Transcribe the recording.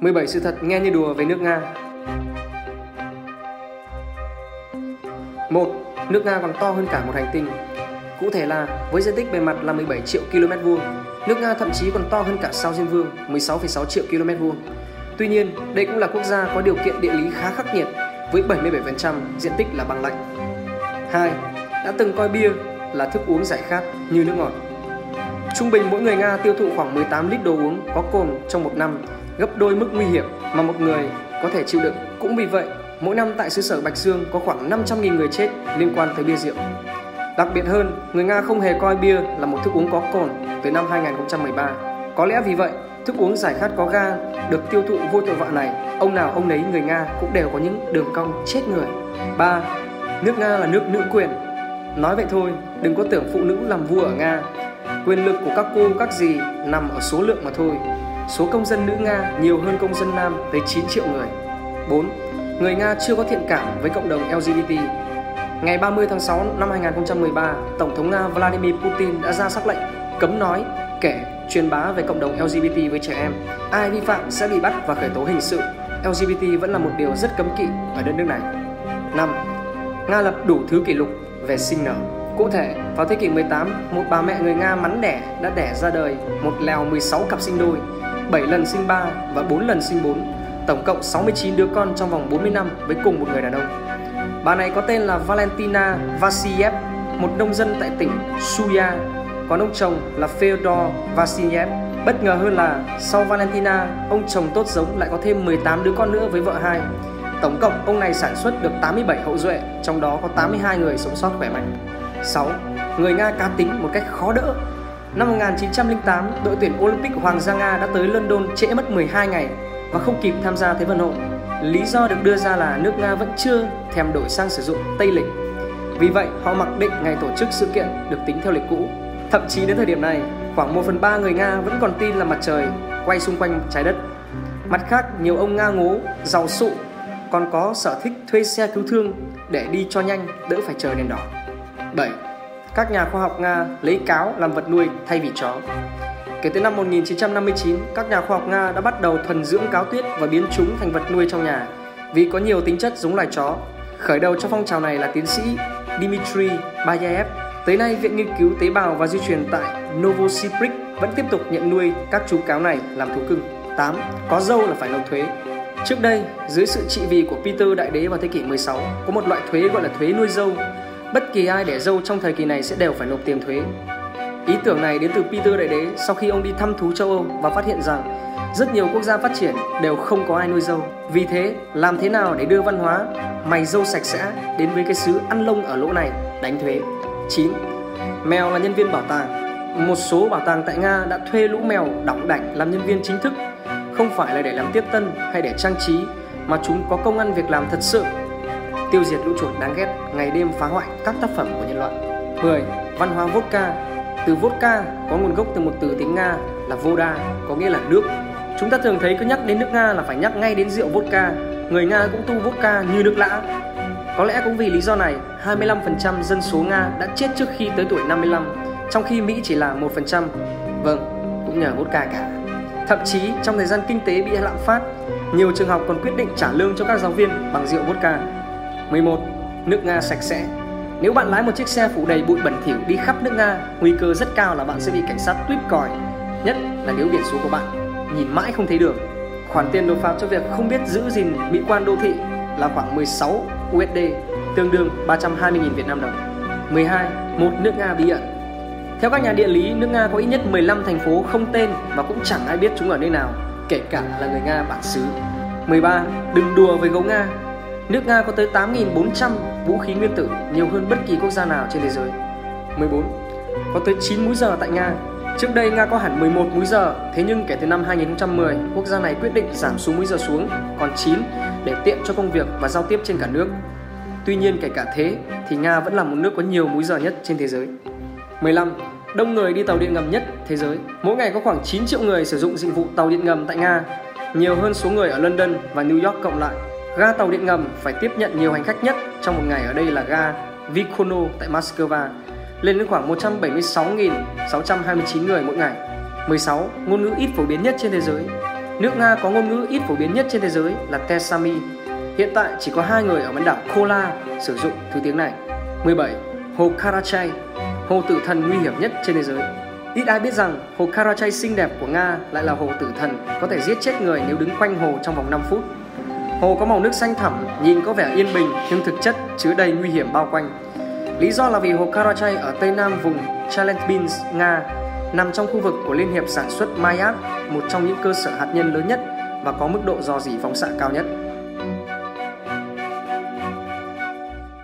17 sự thật nghe như đùa về nước Nga. 1. Nước Nga còn to hơn cả một hành tinh. Cụ thể là, với diện tích bề mặt là 17 triệu km2, nước Nga thậm chí còn to hơn cả sao Diêm vương 16,6 triệu km2. Tuy nhiên, đây cũng là quốc gia có điều kiện địa lý khá khắc nghiệt, với 77% diện tích là bằng lãnh. 2. Đã từng coi bia là thức uống giải khát như nước ngọt. Trung bình mỗi người Nga tiêu thụ khoảng 18 lít đồ uống có cồn trong một năm, gấp đôi mức nguy hiểm mà một người có thể chịu đựng. Cũng vì vậy, mỗi năm tại xứ sở Bạch Dương có khoảng 500.000 người chết liên quan tới bia rượu. Đặc biệt hơn, người Nga không hề coi bia là một thức uống có cồn tới năm 2013. Có lẽ vì vậy, thức uống giải khát có ga được tiêu thụ vô tội vạ này, ông nào ông nấy người Nga cũng đều có những đường cong chết người. 3. Nước Nga là nước nữ quyền. Nói vậy thôi, đừng có tưởng phụ nữ làm vua ở Nga. Quyền lực của các cô các dì nằm ở số lượng mà thôi. Số công dân nữ Nga nhiều hơn công dân nam tới 9 triệu người. 4. Người Nga chưa có thiện cảm với cộng đồng LGBT. Ngày 30 tháng 6 năm 2013, Tổng thống Nga Vladimir Putin đã ra sắc lệnh cấm nói, kể, truyền bá về cộng đồng LGBT với trẻ em. Ai vi phạm sẽ bị bắt và khởi tố hình sự. LGBT vẫn là một điều rất cấm kỵ ở đất nước này. 5. Nga lập đủ thứ kỷ lục về sinh nở. Cụ thể, vào thế kỷ 18, một bà mẹ người Nga mắn đẻ đã đẻ ra đời một lèo 16 cặp sinh đôi, 7 lần sinh 3 và 4 lần sinh 4, tổng cộng 69 đứa con trong vòng 40 năm với cùng một người đàn ông. Bà này có tên là Valentina Vassilyev, một nông dân tại tỉnh Suya, còn ông chồng là Fedor Vasiyev. Bất ngờ hơn là sau Valentina, ông chồng tốt giống lại có thêm 18 đứa con nữa với vợ hai. Tổng cộng ông này sản xuất được 87 hậu duệ, trong đó có 82 người sống sót khỏe mạnh. 6. Người Nga cá tính một cách khó đỡ. Năm 1908, đội tuyển Olympic Hoàng gia Nga đã tới London trễ mất 12 ngày và không kịp tham gia Thế vận hội. Lý do được đưa ra là nước Nga vẫn chưa thèm đổi sang sử dụng Tây lịch. Vì vậy, họ mặc định ngày tổ chức sự kiện được tính theo lịch cũ. Thậm chí đến thời điểm này, khoảng 1/3 người Nga vẫn còn tin là mặt trời quay xung quanh trái đất. Mặt khác, nhiều ông Nga ngố, giàu sụ còn có sở thích thuê xe cứu thương để đi cho nhanh, đỡ phải chờ đèn đỏ. 7. Các nhà khoa học Nga lấy cáo làm vật nuôi thay vì chó. Kể từ năm 1959, các nhà khoa học Nga đã bắt đầu thuần dưỡng cáo tuyết và biến chúng thành vật nuôi trong nhà vì có nhiều tính chất giống loài chó. Khởi đầu cho phong trào này là tiến sĩ Dmitri Bayev. Tới nay, Viện Nghiên cứu Tế bào và Di truyền tại Novosibirsk vẫn tiếp tục nhận nuôi các chú cáo này làm thú cưng. 8. Có râu là phải nộp thuế. Trước đây, dưới sự trị vì của Peter Đại Đế vào thế kỷ 16, có một loại thuế gọi là thuế nuôi râu. Bất kỳ ai để râu trong thời kỳ này sẽ đều phải nộp tiền thuế. Ý tưởng này đến từ Peter Đại Đế sau khi ông đi thăm thú châu Âu và phát hiện rằng rất nhiều quốc gia phát triển đều không có ai nuôi râu. Vì thế, làm thế nào để đưa văn hóa mày râu sạch sẽ đến với cái xứ ăn lông ở lỗ này? Đánh thuế. 9. Mèo là nhân viên bảo tàng. Một số bảo tàng tại Nga đã thuê lũ mèo đỏng đảnh làm nhân viên chính thức, không phải là để làm tiếp tân hay để trang trí, mà chúng có công ăn việc làm thật sự. Tiêu diệt lũ chuột đáng ghét, ngày đêm phá hoại các tác phẩm của nhân loại. 10. Văn hóa vodka. Từ vodka có nguồn gốc từ một từ tiếng Nga là voda, có nghĩa là nước. Chúng ta thường thấy cứ nhắc đến nước Nga là phải nhắc ngay đến rượu vodka. Người Nga cũng tu vodka như nước lã. Có lẽ cũng vì lý do này, 25% dân số Nga đã chết trước khi tới tuổi 55, trong khi Mỹ chỉ là 1%. Vâng, cũng nhờ vodka cả. Thậm chí trong thời gian kinh tế bị lạm phát, nhiều trường học còn quyết định trả lương cho các giáo viên bằng rượu vodka. 11. Nước Nga sạch sẽ. Nếu bạn lái một chiếc xe phủ đầy bụi bẩn thỉu đi khắp nước Nga, nguy cơ rất cao là bạn sẽ bị cảnh sát tuýp còi, nhất là nếu biển số của bạn nhìn mãi không thấy đường. Khoản tiền nộp phạt cho việc không biết giữ gìn mỹ quan đô thị là khoảng 16 USD, tương đương 320.000 Việt Nam đồng. 12. Một nước Nga bí ẩn. Theo các nhà địa lý, nước Nga có ít nhất 15 thành phố không tên mà cũng chẳng ai biết chúng ở nơi nào, kể cả là người Nga bản xứ. 13. Đừng đùa với gấu Nga. Nước Nga có tới 8.400 vũ khí nguyên tử, nhiều hơn bất kỳ quốc gia nào trên thế giới. 14. Có tới 9 múi giờ tại Nga. Trước đây Nga có hẳn 11 múi giờ, thế nhưng kể từ năm 2010, quốc gia này quyết định giảm số múi giờ xuống còn 9 để tiện cho công việc và giao tiếp trên cả nước. Tuy nhiên kể cả thế thì Nga vẫn là một nước có nhiều múi giờ nhất trên thế giới. 15. Đông người đi tàu điện ngầm nhất thế giới. Mỗi ngày có khoảng 9 triệu người sử dụng dịch vụ tàu điện ngầm tại Nga, nhiều hơn số người ở London và New York cộng lại. Ga tàu điện ngầm phải tiếp nhận nhiều hành khách nhất trong một ngày ở đây là ga Vikono tại Moscow, lên đến khoảng 176.629 người mỗi ngày. 16. Ngôn ngữ ít phổ biến nhất trên thế giới. Nước Nga có ngôn ngữ ít phổ biến nhất trên thế giới là Tesami. Hiện tại chỉ có 2 người ở bán đảo Kola sử dụng thứ tiếng này. 17. Hồ Karachay, hồ tử thần nguy hiểm nhất trên thế giới. Ít ai biết rằng hồ Karachay xinh đẹp của Nga lại là hồ tử thần có thể giết chết người nếu đứng quanh hồ trong vòng 5 phút. Hồ có màu nước xanh thẳm, nhìn có vẻ yên bình nhưng thực chất chứa đầy nguy hiểm bao quanh. Lý do là vì hồ Karachay ở tây nam vùng Chelyabinsk, Nga, nằm trong khu vực của Liên hiệp sản xuất Mayak, một trong những cơ sở hạt nhân lớn nhất và có mức độ rò rỉ phóng xạ cao nhất.